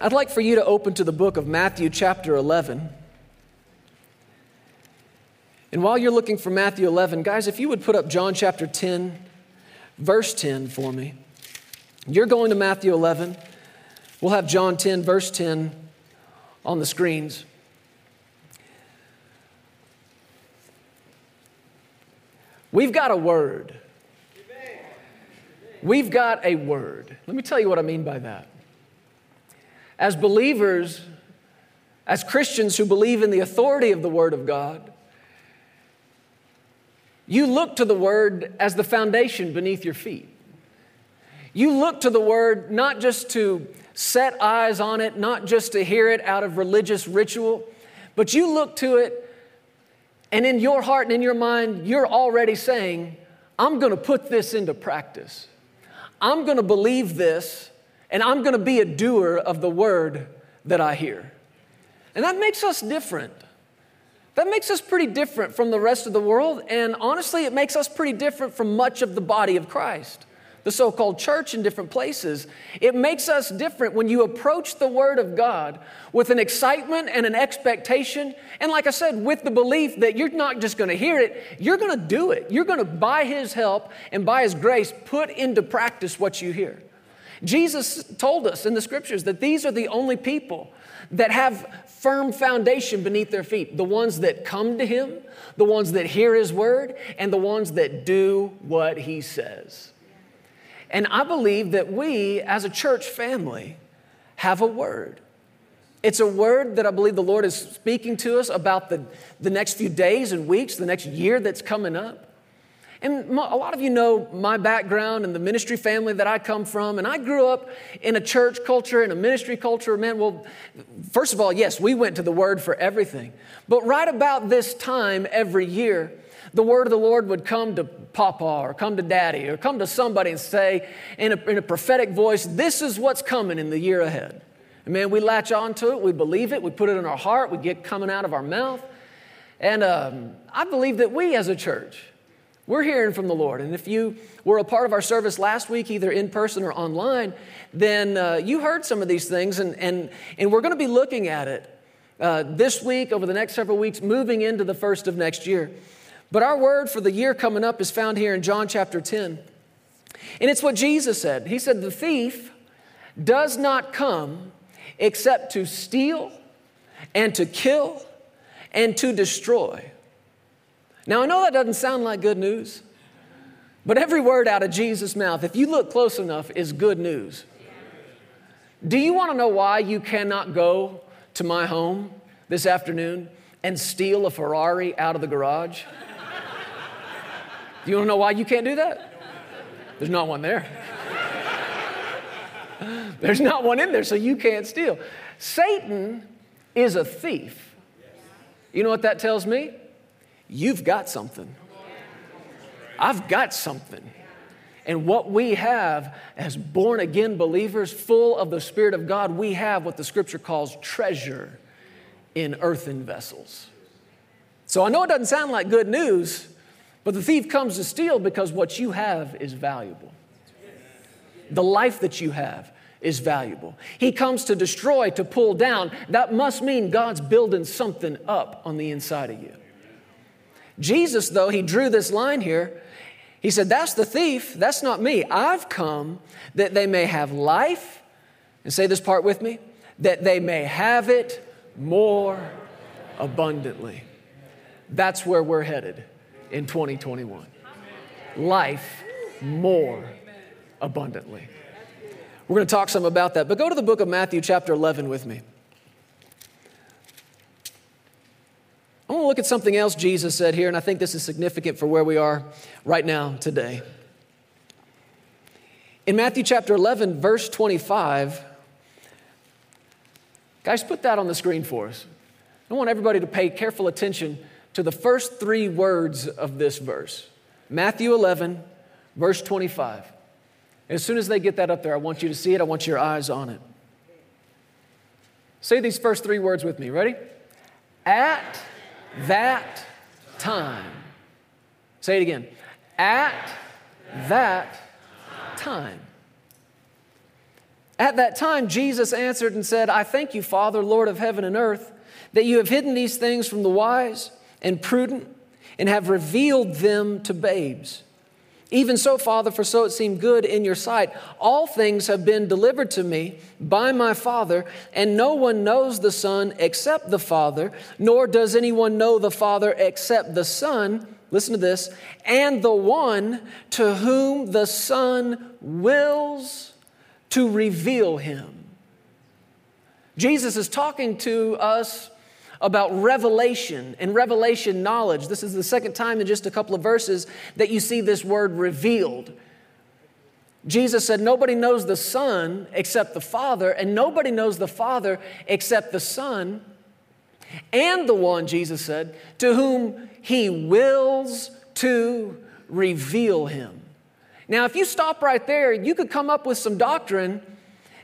I'd like for you to open to the book of Matthew chapter 11. And while you're looking for Matthew 11, guys, if you would put up John chapter 10, verse 10 for me. You're going to Matthew 11. We'll have John 10, verse 10 on the screens. We've got a word. We've got a word. Let me tell you what I mean by that. As believers, as Christians who believe in the authority of the Word of God, you look to the Word as the foundation beneath your feet. You look to the Word not just to set eyes on it, not just to hear it out of religious ritual, but you look to it, and in your heart and in your mind, you're already saying, I'm going to put this into practice. I'm going to believe this, and I'm going to be a doer of the word that I hear. And that makes us different. That makes us pretty different from the rest of the world, and honestly, it makes us pretty different from much of the body of Christ, the so-called church in different places. It makes us different when you approach the Word of God with an excitement and an expectation, and like I said, with the belief that you're not just going to hear it, you're going to do it. You're going to, by His help and by His grace, put into practice what you hear. Jesus told us in the Scriptures that these are the only people that have firm foundation beneath their feet, the ones that come to Him, the ones that hear His word, and the ones that do what He says. And I believe that we, as a church family, have a word. It's a word that I believe the Lord is speaking to us about the next few days and weeks, the next year that's coming up. And a lot of you know my background and the ministry family that I come from, and I grew up in a church culture, in a ministry culture. Man, well, first of all, yes, we went to the Word for everything. But right about this time every year, the Word of the Lord would come to Papa or come to Daddy or come to somebody and say in a prophetic voice, this is what's coming in the year ahead. And man, we latch on to it, we believe it, we put it in our heart, we get coming out of our mouth. And I believe that we as a church, we're hearing from the Lord. And if you were a part of our service last week, either in person or online, then you heard some of these things, and we're going to be looking at it this week, over the next several weeks, moving into the first of next year. But our word for the year coming up is found here in John chapter 10. And it's what Jesus said. He said, the thief does not come except to steal and to kill and to destroy. Now, I know that doesn't sound like good news, but every word out of Jesus' mouth, if you look close enough, is good news. Do you want to know why you cannot go to my home this afternoon and steal a Ferrari out of the garage? Do you want to know why you can't do that? There's not one there. There's not one in there, so you can't steal. Satan is a thief. You know what that tells me? You've got something. I've got something. And what we have as born-again believers, full of the Spirit of God, we have what the Scripture calls treasure in earthen vessels. So I know it doesn't sound like good news, but the thief comes to steal because what you have is valuable. The life that you have is valuable. He comes to destroy, to pull down. That must mean God's building something up on the inside of you. Jesus, though, he drew this line here. He said, that's the thief. That's not me. I've come that they may have life. And say this part with me. That they may have it more abundantly. That's where we're headed in 2021. Life more abundantly. We're going to talk some about that. But go to the book of Matthew chapter 11 with me. I want to look at something else Jesus said here, and I think this is significant for where we are right now today. In Matthew chapter 11, verse 25, guys, put that on the screen for us. I want everybody to pay careful attention to the first three words of this verse. Matthew 11, verse 25. As soon as they get that up there, I want you to see it. I want your eyes on it. Say these first three words with me. Ready? At that time. Say it again. At that time. At that time, Jesus answered and said, I thank you, Father, Lord of heaven and earth, that you have hidden these things from the wise and prudent and have revealed them to babes. Even so, Father, for so it seemed good in your sight. All things have been delivered to me by my Father, and no one knows the Son except the Father, nor does anyone know the Father except the Son, listen to this, and the one to whom the Son wills to reveal him. Jesus is talking to us about revelation and revelation knowledge. This is the second time in just a couple of verses that you see this word revealed. Jesus said, nobody knows the Son except the Father, and nobody knows the Father except the Son, and the one, Jesus said, to whom he wills to reveal him. Now, if you stop right there, you could come up with some doctrine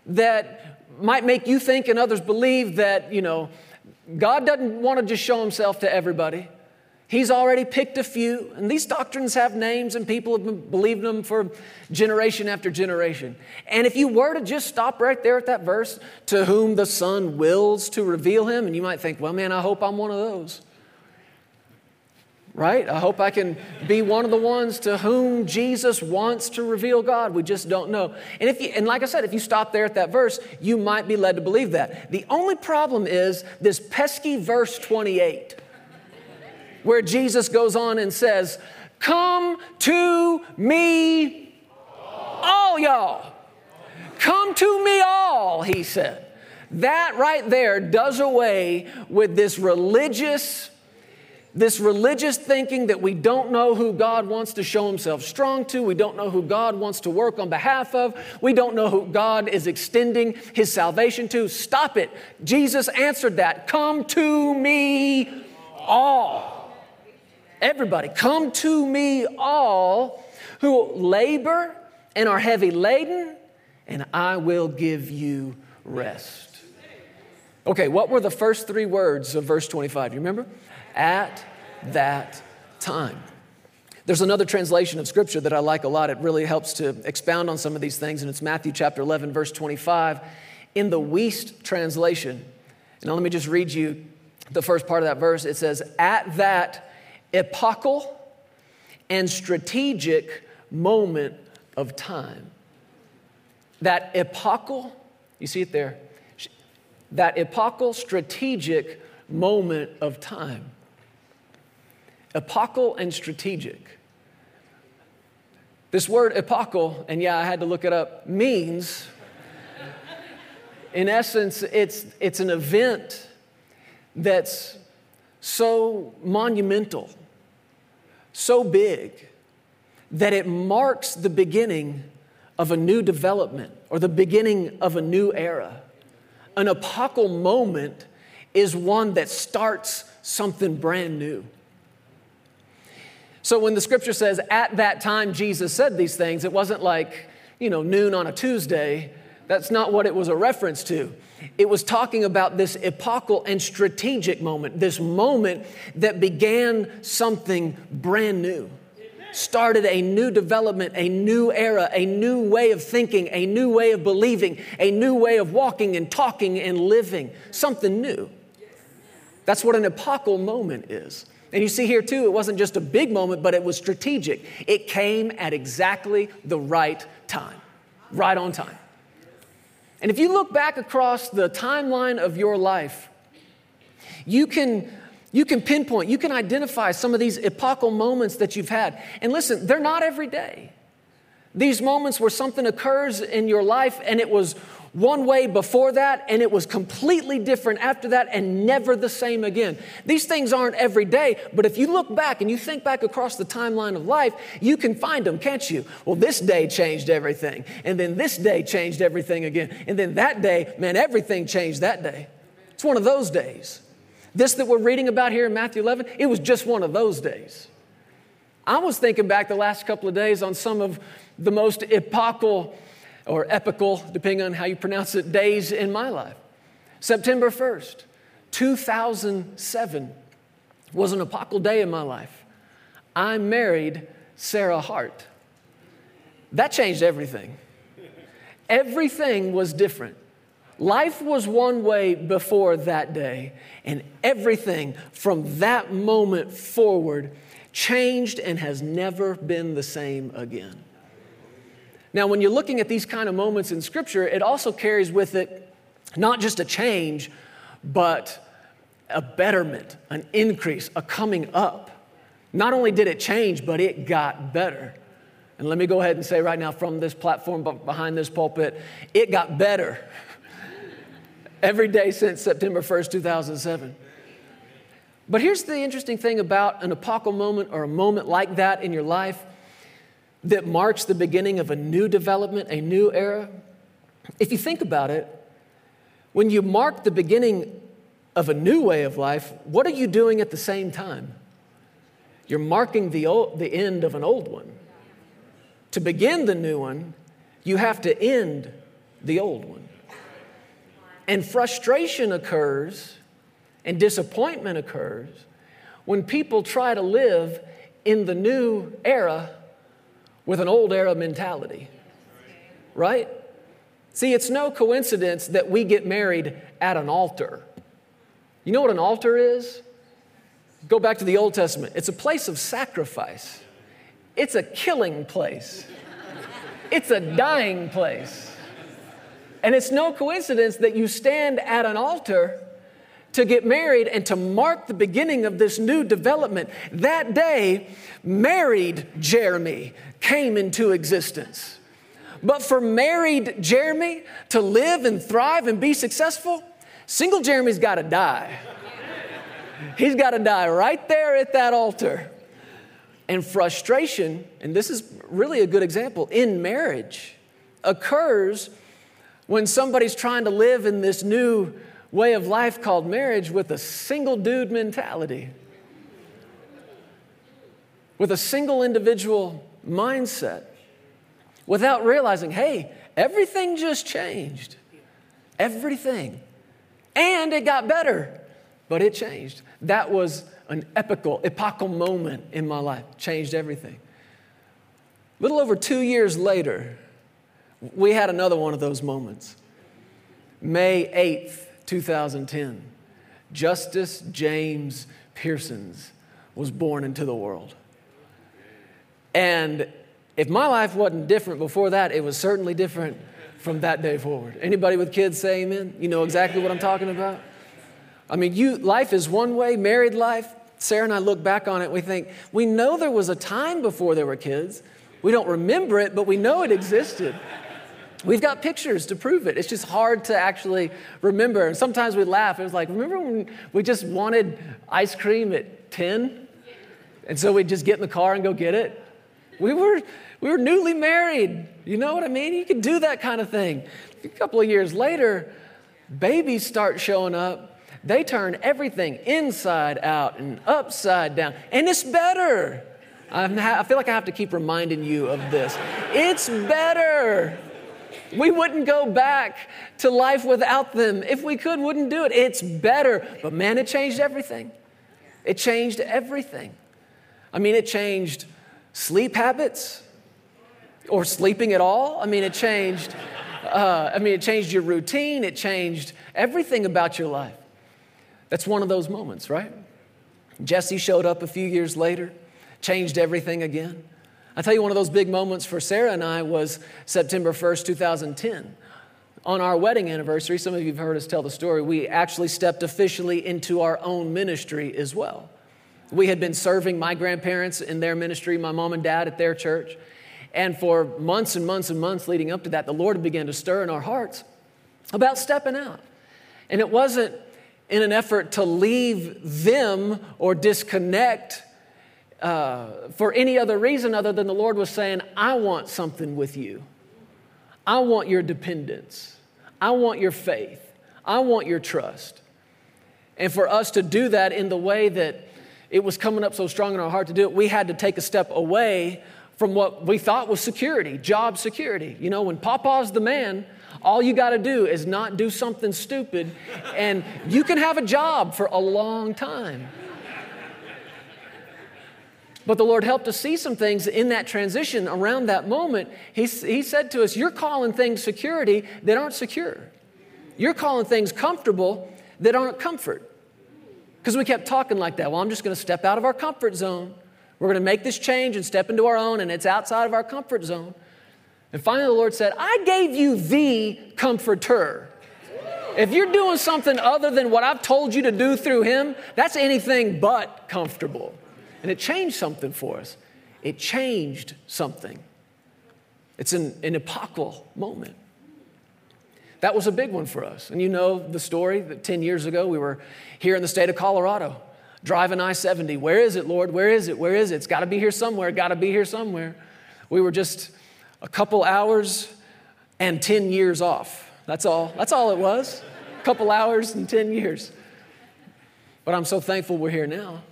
that might make you think and others believe that, God doesn't want to just show himself to everybody. He's already picked a few. And these doctrines have names, and people have believed them for generation after generation. And if you were to just stop right there at that verse, to whom the Son wills to reveal him, and you might think, well, man, I hope I'm one of those. Right? I hope I can be one of the ones to whom Jesus wants to reveal God. We just don't know. And like I said, if you stop there at that verse, you might be led to believe that. The only problem is this pesky verse 28, where Jesus goes on and says, come to me all y'all. Come to me all, he said. That right there does away with this religious thinking that we don't know who God wants to show himself strong to. We don't know who God wants to work on behalf of. We don't know who God is extending his salvation to. Stop it. Jesus answered that. Come to me all. Everybody, come to me all who labor and are heavy laden, and I will give you rest. Okay, what were the first three words of verse 25? You remember? At that time. There's another translation of Scripture that I like a lot. It really helps to expound on some of these things, and it's Matthew chapter 11, verse 25, in the Weast translation. Now let me just read you the first part of that verse. It says, at that epochal and strategic moment of time. That epochal, you see it there, that epochal strategic moment of time. Epochal and strategic. This word epochal, and yeah, I had to look it up, means, in essence, it's an event that's so monumental, so big, that it marks the beginning of a new development or the beginning of a new era. An epochal moment is one that starts something brand new. So when the Scripture says, at that time Jesus said these things, it wasn't like, noon on a Tuesday. That's not what it was a reference to. It was talking about this epochal and strategic moment, this moment that began something brand new, started a new development, a new era, a new way of thinking, a new way of believing, a new way of walking and talking and living, something new. That's what an epochal moment is. And you see here too, it wasn't just a big moment, but it was strategic. It came at exactly the right time, right on time. And if you look back across the timeline of your life, you can pinpoint, you can identify some of these epochal moments that you've had. And listen, they're not every day. These moments where something occurs in your life and it was one way before that, and it was completely different after that, and never the same again. These things aren't every day, but if you look back and you think back across the timeline of life, you can find them, can't you? Well, this day changed everything, and then this day changed everything again, and then that day, man, everything changed that day. It's one of those days. This that we're reading about here in Matthew 11, it was just one of those days. I was thinking back the last couple of days on some of the most epochal or epical, depending on how you pronounce it, days in my life. September 1st, 2007 was an epochal day in my life. I married Sarah Hart. That changed everything. Everything was different. Life was one way before that day, and everything from that moment forward changed and has never been the same again. Now, when you're looking at these kind of moments in Scripture, it also carries with it not just a change, but a betterment, an increase, a coming up. Not only did it change, but it got better. And let me go ahead and say right now from this platform behind this pulpit, it got better every day since September 1st, 2007. But here's the interesting thing about an apocal moment or a moment like that in your life that marks the beginning of a new development, a new era. If you think about it, when you mark the beginning of a new way of life, what are you doing at the same time? You're marking the end of an old one. To begin the new one, you have to end the old one. And frustration occurs and disappointment occurs when people try to live in the new era with an old era mentality, right? See, it's no coincidence that we get married at an altar. You know what an altar is? Go back to the Old Testament. It's a place of sacrifice. It's a killing place. It's a dying place. And it's no coincidence that you stand at an altar to get married and to mark the beginning of this new development. That day, married Jeremy came into existence. But for married Jeremy to live and thrive and be successful, single Jeremy's got to die. He's got to die right there at that altar. And frustration, and this is really a good example, in marriage occurs when somebody's trying to live in this new way of life called marriage with a single dude mentality, with a single individual mindset, without realizing, hey, everything just changed. Everything. And it got better, but it changed. That was an epochal moment in my life. Changed everything. A little over 2 years later, we had another one of those moments. May 8th, 2010, Justice James Pearsons was born into the world. And if my life wasn't different before that, it was certainly different from that day forward. Anybody with kids say amen? You know exactly what I'm talking about. I mean, life is one way, married life. Sarah and I look back on it, we think, we know there was a time before there were kids. We don't remember it, but we know it existed. We've got pictures to prove it. It's just hard to actually remember. And sometimes we laugh. It was like, remember when we just wanted ice cream at 10? And so we'd just get in the car and go get it. We were newly married. You know what I mean? You can do that kind of thing. A couple of years later, babies start showing up. They turn everything inside out and upside down. And it's better. I feel like I have to keep reminding you of this. It's better. We wouldn't go back to life without them. If we could, wouldn't do it. It's better. But man, it changed everything. It changed everything. I mean, it changed sleep habits or sleeping at all. I mean, it changed your routine. It changed everything about your life. That's one of those moments, right? Jesse showed up a few years later, changed everything again. I tell you, one of those big moments for Sarah and I was September 1st, 2010. On our wedding anniversary, some of you have heard us tell the story, we actually stepped officially into our own ministry as well. We had been serving my grandparents in their ministry, my mom and dad at their church. And for months and months and months leading up to that, the Lord began to stir in our hearts about stepping out. And it wasn't in an effort to leave them or disconnect for any other reason other than the Lord was saying, I want something with you. I want your dependence. I want your faith. I want your trust. And for us to do that in the way that it was coming up so strong in our heart to do it, we had to take a step away from what we thought was security, job security. You know, when Papa's the man, all you got to do is not do something stupid, and you can have a job for a long time. But the Lord helped us see some things in that transition around that moment. He said to us, you're calling things security that aren't secure. You're calling things comfortable that aren't comfort. Because we kept talking like that. Well, I'm just going to step out of our comfort zone. We're going to make this change and step into our own, and it's outside of our comfort zone. And finally, the Lord said, I gave you the comforter. If you're doing something other than what I've told you to do through him, that's anything but comfortable. And it changed something for us. It changed something. It's an epochal moment. That was a big one for us. And you know the story that 10 years ago, we were here in the state of Colorado, driving I-70. Where is it, Lord? Where is it? Where is it? It's got to be here somewhere. Got to be here somewhere. We were just a couple hours and 10 years off. That's all. That's all it was. A couple hours and 10 years. But I'm so thankful we're here now.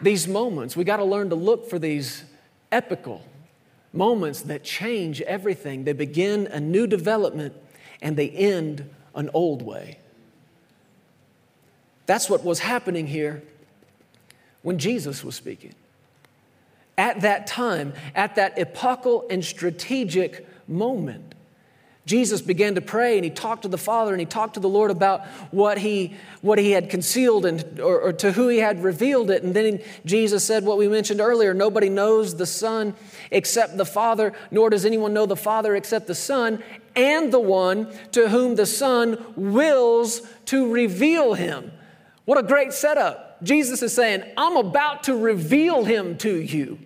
These moments, we got to learn to look for these epical moments that change everything. They begin a new development and they end an old way. That's what was happening here when Jesus was speaking. At that time, at that epochal and strategic moment, Jesus began to pray and he talked to the Father and he talked to the Lord about what he had concealed and or to who he had revealed it. And then Jesus said what we mentioned earlier, nobody knows the Son except the Father, nor does anyone know the Father except the Son and the one to whom the Son wills to reveal him. What a great setup. Jesus is saying, I'm about to reveal him to you.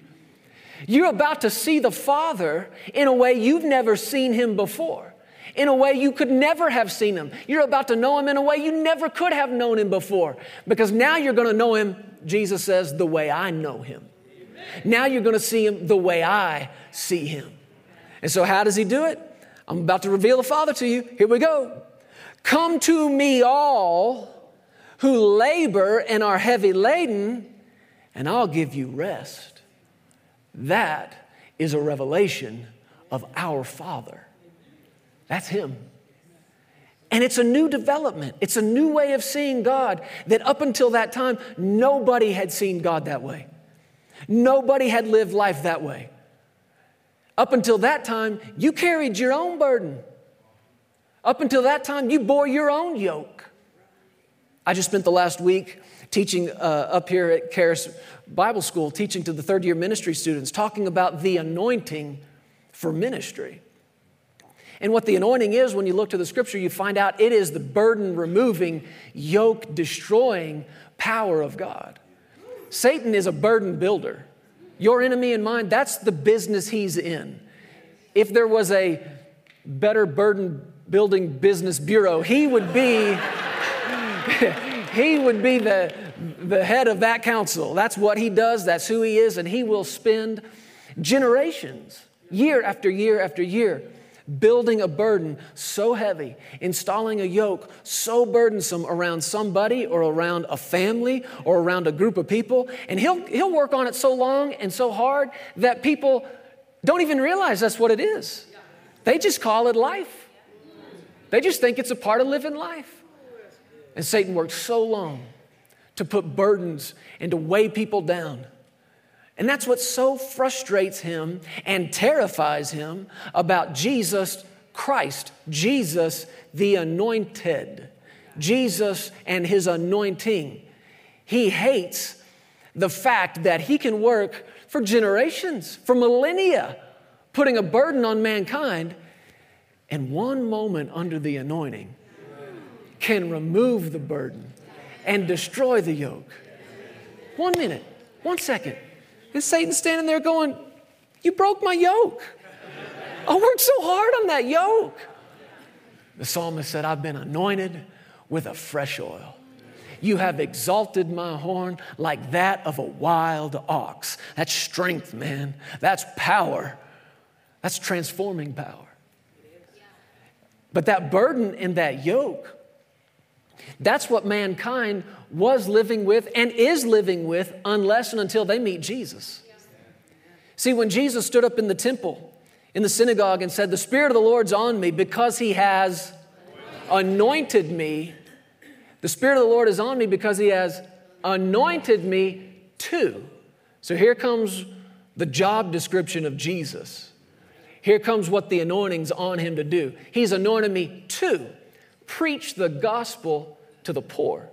You're about to see the Father in a way you've never seen him before, in a way you could never have seen him. You're about to know him in a way you never could have known him before, because now you're going to know him, Jesus says, the way I know him. Amen. Now you're going to see him the way I see him. And so how does he do it? I'm about to reveal the Father to you. Here we go. Come to me all who labor and are heavy laden, and I'll give you rest. That is a revelation of our Father. That's him. And it's a new development. It's a new way of seeing God that up until that time, nobody had seen God that way. Nobody had lived life that way. Up until that time, you carried your own burden. Up until that time, you bore your own yoke. I just spent the last week teaching up here at Karis Bible School, teaching to the third-year ministry students, talking about the anointing for ministry. And what the anointing is, when you look to the Scripture, you find out it is the burden-removing, yoke-destroying power of God. Satan is a burden builder. Your enemy and mine, that's the business he's in. If there was a better burden-building business bureau, he would be... He would be the head of that council. That's what he does. That's who he is. And he will spend generations, year after year after year, building a burden so heavy, installing a yoke so burdensome around somebody or around a family or around a group of people. And he'll work on it so long and so hard that people don't even realize that's what it is. They just call it life. They just think it's a part of living life. And Satan worked so long to put burdens and to weigh people down. And that's what so frustrates him and terrifies him about Jesus Christ, Jesus the anointed, Jesus and his anointing. He hates the fact that he can work for generations, for millennia, putting a burden on mankind. And one moment under the anointing can remove the burden and destroy the yoke. 1 minute, 1 second. And Satan's standing there going, you broke my yoke. I worked so hard on that yoke. The psalmist said, I've been anointed with a fresh oil. You have exalted my horn like that of a wild ox. That's strength, man. That's power. That's transforming power. But that burden and that yoke, that's what mankind was living with and is living with unless and until they meet Jesus. See, when Jesus stood up in the temple, in the synagogue, and said, the Spirit of the Lord's on me because he has anointed me. The Spirit of the Lord is on me because he has anointed me to So here comes the job description of Jesus. Here comes what the anointing's on him to do. He's anointed me to preach the gospel to the poor.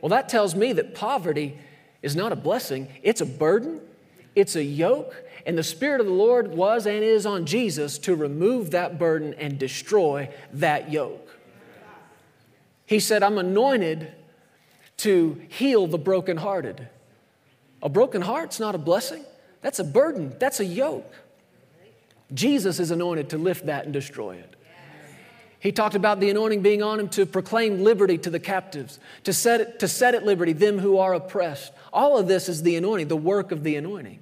Well, that tells me that poverty is not a blessing. It's a burden. It's a yoke. And the Spirit of the Lord was and is on Jesus to remove that burden and destroy that yoke. He said, I'm anointed to heal the brokenhearted. A broken heart's not a blessing. That's a burden. That's a yoke. Jesus is anointed to lift that and destroy it. He talked about the anointing being on him to proclaim liberty to the captives, to set at liberty them who are oppressed. All of this is the anointing, the work of the anointing.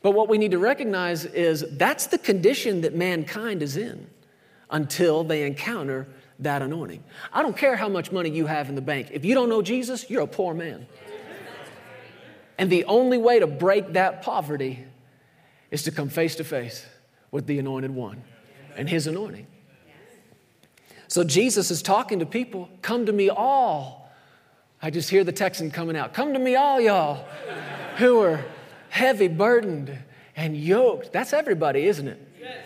But what we need to recognize is that's the condition that mankind is in until they encounter that anointing. I don't care how much money you have in the bank. If you don't know Jesus, you're a poor man. And the only way to break that poverty is to come face to face with the Anointed One and his anointing. So Jesus is talking to people, come to me all. I just hear the Texan coming out. Come to me all, y'all, who are heavy burdened and yoked. That's everybody, isn't it? Yes.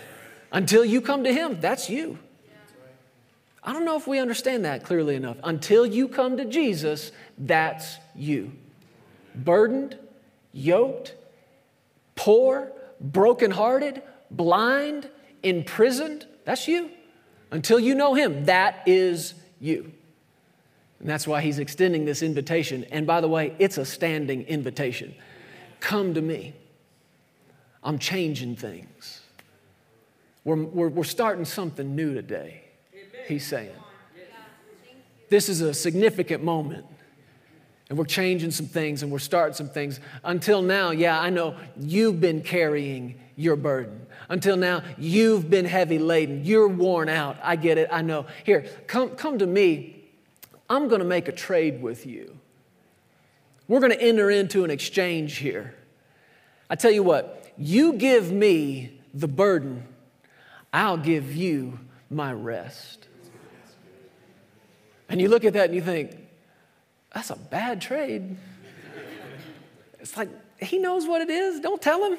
Until you come to him, that's you. Yeah. I don't know if we understand that clearly enough. Until you come to Jesus, that's you. Burdened, yoked, poor, brokenhearted, blind, imprisoned, that's you. Until you know him, that is you. And that's why he's extending this invitation. And by the way, it's a standing invitation. Come to me. I'm changing things. We're starting something new today, he's saying. This is a significant moment. And we're changing some things and we're starting some things. Until now, yeah, I know you've been carrying your burden. Until now, you've been heavy laden. You're worn out. I get it. I know. Here, come to me. I'm going to make a trade with you. We're going to enter into an exchange here. I tell you what, you give me the burden. I'll give you my rest. And you look at that and you think, that's a bad trade. It's like, he knows what it is. Don't tell him.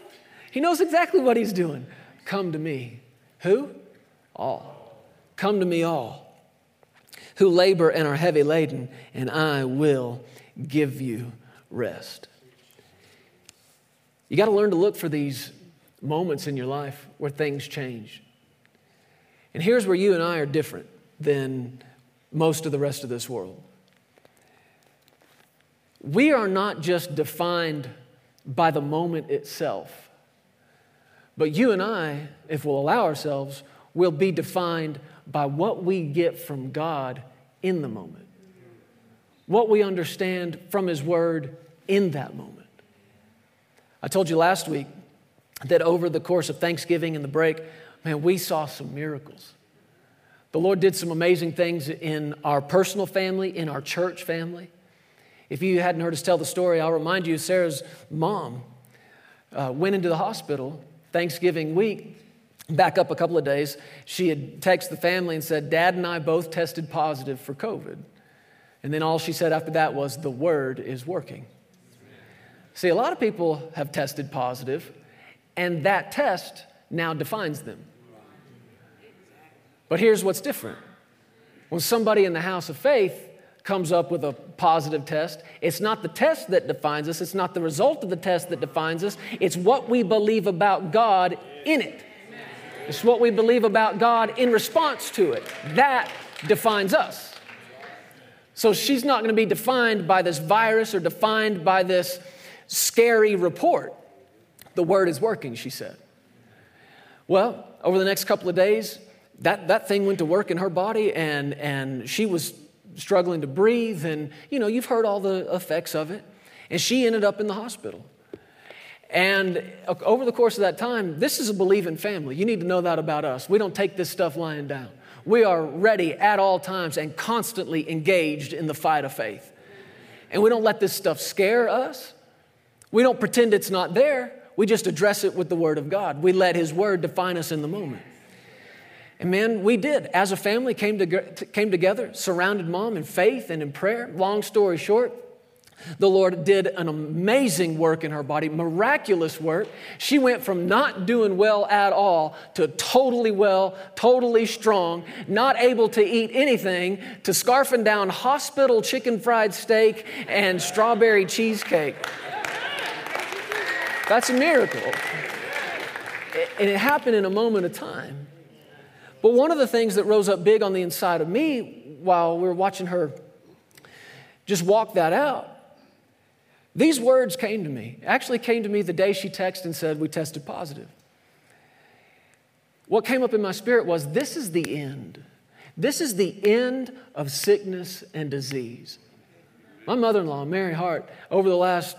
He knows exactly what he's doing. Come to me. Who? All. Come to me all who labor and are heavy laden, and I will give you rest. You got to learn to look for these moments in your life where things change. And here's where you and I are different than most of the rest of this world. We are not just defined by the moment itself, but you and I, if we'll allow ourselves, will be defined by what we get from God in the moment, what we understand from his word in that moment. I told you last week that over the course of Thanksgiving and the break, man, we saw some miracles. The Lord did some amazing things in our personal family, in our church family. If you hadn't heard us tell the story, I'll remind you, Sarah's mom went into the hospital Thanksgiving week, back up a couple of days. She had texted the family and said, Dad and I both tested positive for COVID. And then all she said after that was, the word is working. See, a lot of people have tested positive, and that test now defines them. But here's what's different. When somebody in the house of faith comes up with a positive test, it's not the test that defines us. It's not the result of the test that defines us. It's what we believe about God in it. It's what we believe about God in response to it. That defines us. So she's not going to be defined by this virus or defined by this scary report. The word is working, she said. Well, over the next couple of days, that thing went to work in her body, and she was struggling to breathe, and you know, you've heard all the effects of it. And she ended up in the hospital. And over the course of that time, this is a believing family. You need to know that about us. We don't take this stuff lying down. We are ready at all times and constantly engaged in the fight of faith. And we don't let this stuff scare us. We don't pretend it's not there. We just address it with the Word of God. We let His Word define us in the moment. And man, we did. As a family, came together, surrounded mom in faith and in prayer. Long story short, The Lord did an amazing work in her body, miraculous work. She went from not doing well at all to totally well, totally strong, not able to eat anything, to scarfing down hospital chicken fried steak and strawberry cheesecake. That's a miracle. And it happened in a moment of time. But one of the things that rose up big on the inside of me while we were watching her just walk that out, these words came to me. Actually came to me the day she texted and said, we tested positive. What came up in my spirit was, this is the end. This is the end of sickness and disease. My mother-in-law, Mary Hart, over the last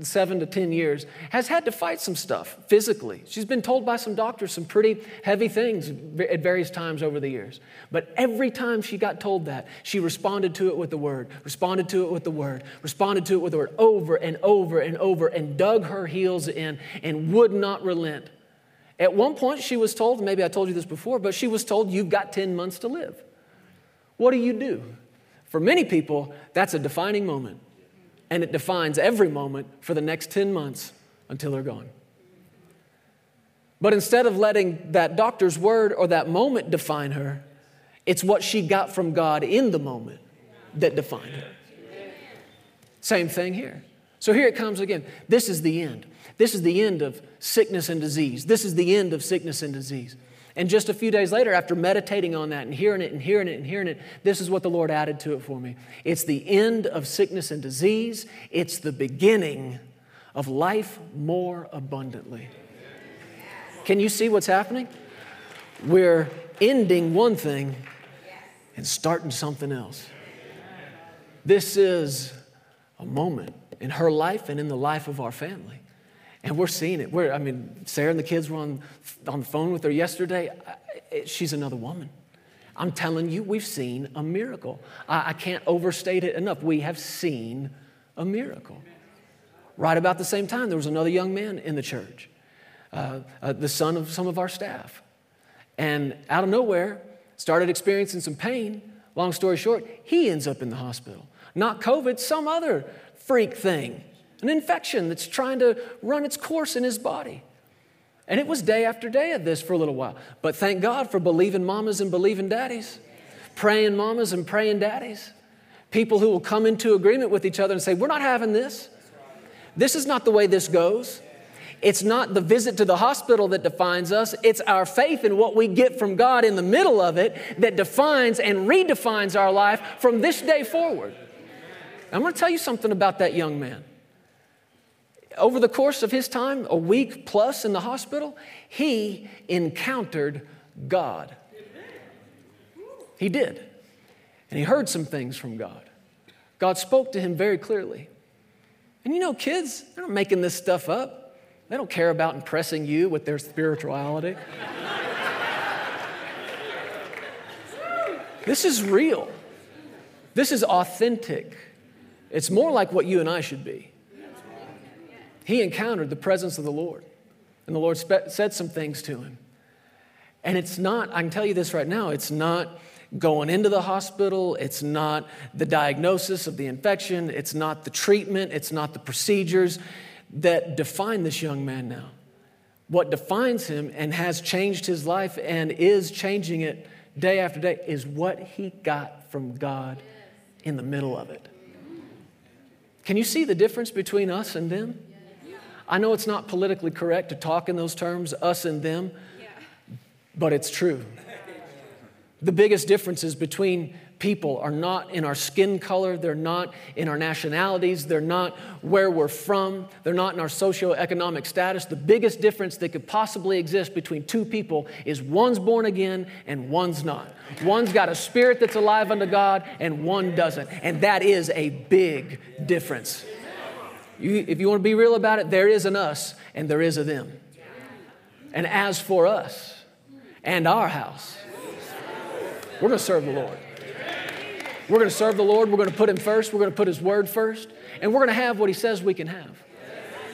7 to 10 years, has had to fight some stuff physically. She's been told by some doctors some pretty heavy things at various times over the years. But every time she got told that, she responded to it with the word, responded to it with the word, responded to it with the word, over and over and over, and dug her heels in and would not relent. At one point she was told, maybe I told you this before, but she was told, you've got 10 months to live. What do you do? For many people, that's a defining moment. And it defines every moment for the next 10 months until they're gone. But instead of letting that doctor's word or that moment define her, it's what she got from God in the moment that defined her. Same thing here. So here it comes again. This is the end. This is the end of sickness and disease. This is the end of sickness and disease. And just a few days later, after meditating on that and hearing it and hearing it and hearing it, this is what the Lord added to it for me. It's the end of sickness and disease. It's the beginning of life more abundantly. Can you see what's happening? We're ending one thing and starting something else. This is a moment in her life and in the life of our family. And we're seeing it. Sarah and the kids were on the phone with her yesterday. She's another woman. I'm telling you, we've seen a miracle. I can't overstate it enough. We have seen a miracle. Right about the same time, there was another young man in the church, the son of some of our staff. And out of nowhere, started experiencing some pain. Long story short, he ends up in the hospital. Not COVID, some other freak thing. An infection that's trying to run its course in his body. And it was day after day of this for a little while. But thank God for believing mamas and believing daddies, praying mamas and praying daddies, people who will come into agreement with each other and say, we're not having this. This is not the way this goes. It's not the visit to the hospital that defines us. It's our faith in what we get from God in the middle of it that defines and redefines our life from this day forward. I'm going to tell you something about that young man. Over the course of his time, a week plus in the hospital, he encountered God. He did. And he heard some things from God. God spoke to him very clearly. And you know, kids, they're not making this stuff up. They don't care about impressing you with their spirituality. This is real. This is authentic. It's more like what you and I should be. He encountered the presence of the Lord, and the Lord said some things to him. And it's not, I can tell you this right now, it's not going into the hospital, it's not the diagnosis of the infection, it's not the treatment, it's not the procedures that define this young man now. What defines him and has changed his life and is changing it day after day is what he got from God in the middle of it. Can you see the difference between us and them? I know it's not politically correct to talk in those terms, us and them, but it's true. The biggest differences between people are not in our skin color, they're not in our nationalities, they're not where we're from, they're not in our socioeconomic status. The biggest difference that could possibly exist between two people is one's born again and one's not. One's got a spirit that's alive unto God and one doesn't. And that is a big difference. If you want to be real about it, there is an us and there is a them. And as for us and our house, we're going to serve the Lord. We're going to serve the Lord. We're going to put Him first. We're going to put His word first. And we're going to have what He says we can have.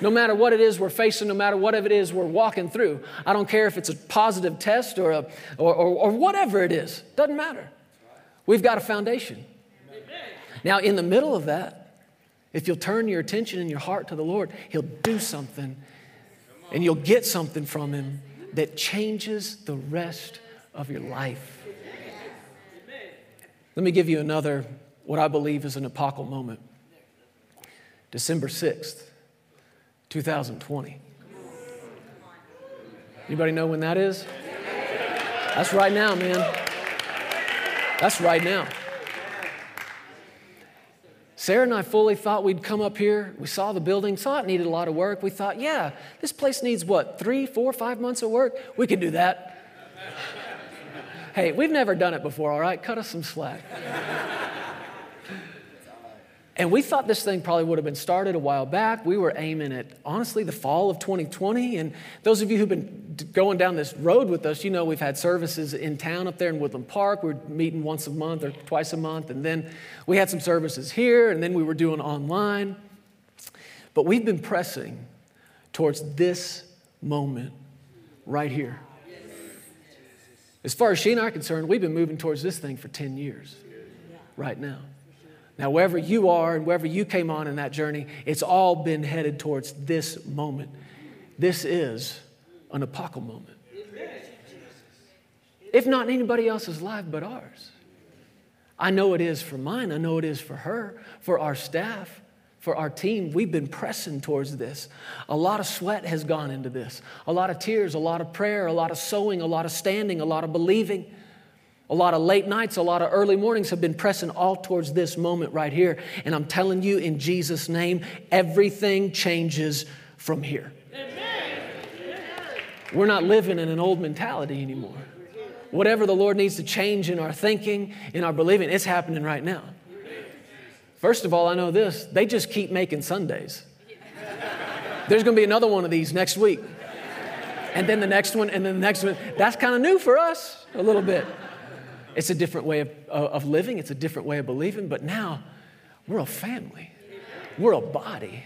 No matter what it is we're facing, no matter what it is we're walking through, I don't care if it's a positive test or whatever it is. Doesn't matter. We've got a foundation. Now, in the middle of that, If you'll turn your attention and your heart to the Lord, He'll do something and you'll get something from Him that changes the rest of your life. Let me give you another, what I believe is an epochal moment. December 6th, 2020. Anybody know when that is? That's right now, man. That's right now. Sarah and I fully thought we'd come up here. We saw the building, saw it needed a lot of work. We thought, yeah, this place needs what, 3, 4, 5 months of work? We could do that. Hey, we've never done it before, all right? Cut us some slack. And we thought this thing probably would have been started a while back. We were aiming at, honestly, the fall of 2020. And those of you who've been going down this road with us, you know we've had services in town up there in Woodland Park. We're meeting once a month or twice a month. And then we had some services here, and then we were doing online. But we've been pressing towards this moment right here. As far as she and I are concerned, we've been moving towards this thing for 10 years right now. Now, wherever you are and wherever you came on in that journey, it's all been headed towards this moment. This is an epochal moment. If not in anybody else's life but ours. I know it is for mine. I know it is for her, for our staff, for our team. We've been pressing towards this. A lot of sweat has gone into this. A lot of tears, a lot of prayer, a lot of sowing, a lot of standing, a lot of believing. A lot of late nights, a lot of early mornings have been pressing all towards this moment right here. And I'm telling you, in Jesus' name, everything changes from here. Amen. We're not living in an old mentality anymore. Whatever the Lord needs to change in our thinking, in our believing, it's happening right now. First of all, I know this. They just keep making Sundays. There's going to be another one of these next week. And then the next one, and then the next one. That's kind of new for us a little bit. It's a different way of living. It's a different way of believing. But now we're a family. We're a body.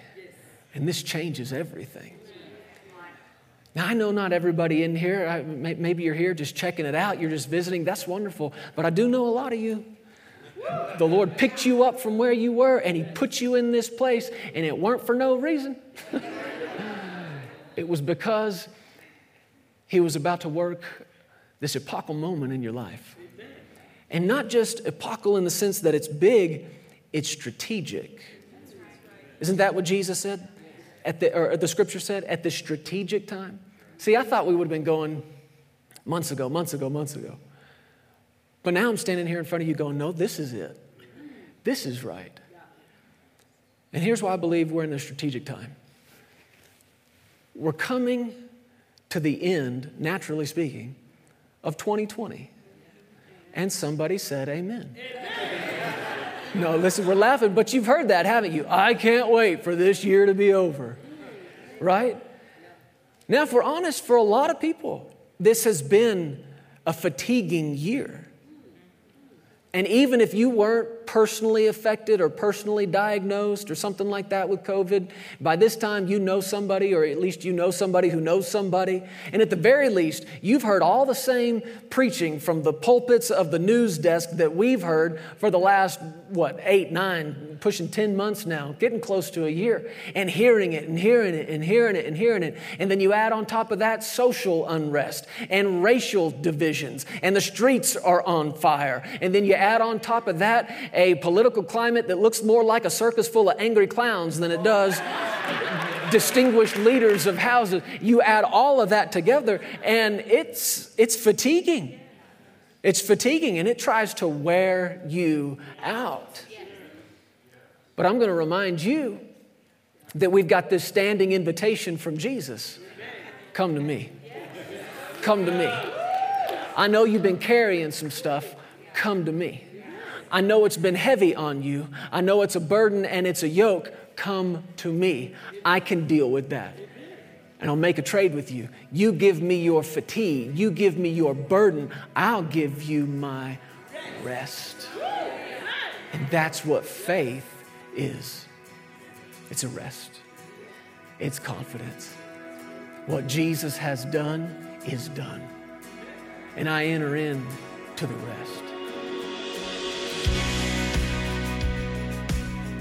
And this changes everything. Now, I know not everybody in here. Maybe you're here just checking it out. You're just visiting. That's wonderful. But I do know a lot of you. The Lord picked you up from where you were, and He put you in this place. And it weren't for no reason. It was because He was about to work this epochal moment in your life. And not just epochal in the sense that it's big, it's strategic. Isn't that what Jesus said? Or the scripture said, at the strategic time? See, I thought we would have been going months ago. But now I'm standing here in front of you going, no, this is it. This is right. And here's why I believe we're in a strategic time. We're coming to the end, naturally speaking, of 2020. And somebody said amen. Amen. No, listen, we're laughing, but you've heard that, haven't you? I can't wait for this year to be over, right? Now, if we're honest, for a lot of people, this has been a fatiguing year. And even if you weren't personally affected or personally diagnosed or something like that with COVID, by this time you know somebody, or at least you know somebody who knows somebody. And at the very least, you've heard all the same preaching from the pulpits of the news desk that we've heard for the last, 8, 9, pushing 10 months now, getting close to a year, and hearing it and hearing it and hearing it and hearing it. And then you add on top of that social unrest and racial divisions, and the streets are on fire. And then you add on top of that a political climate that looks more like a circus full of angry clowns than it does distinguished leaders of houses. You add all of that together, and it's fatiguing. It's fatiguing, and it tries to wear you out. But I'm going to remind you that we've got this standing invitation from Jesus. Come to me. Come to me. I know you've been carrying some stuff. Come to me. I know it's been heavy on you. I know it's a burden and it's a yoke. Come to me. I can deal with that. And I'll make a trade with you. You give me your fatigue. You give me your burden. I'll give you my rest. And that's what faith is. It's a rest. It's confidence. What Jesus has done is done. And I enter in to the rest.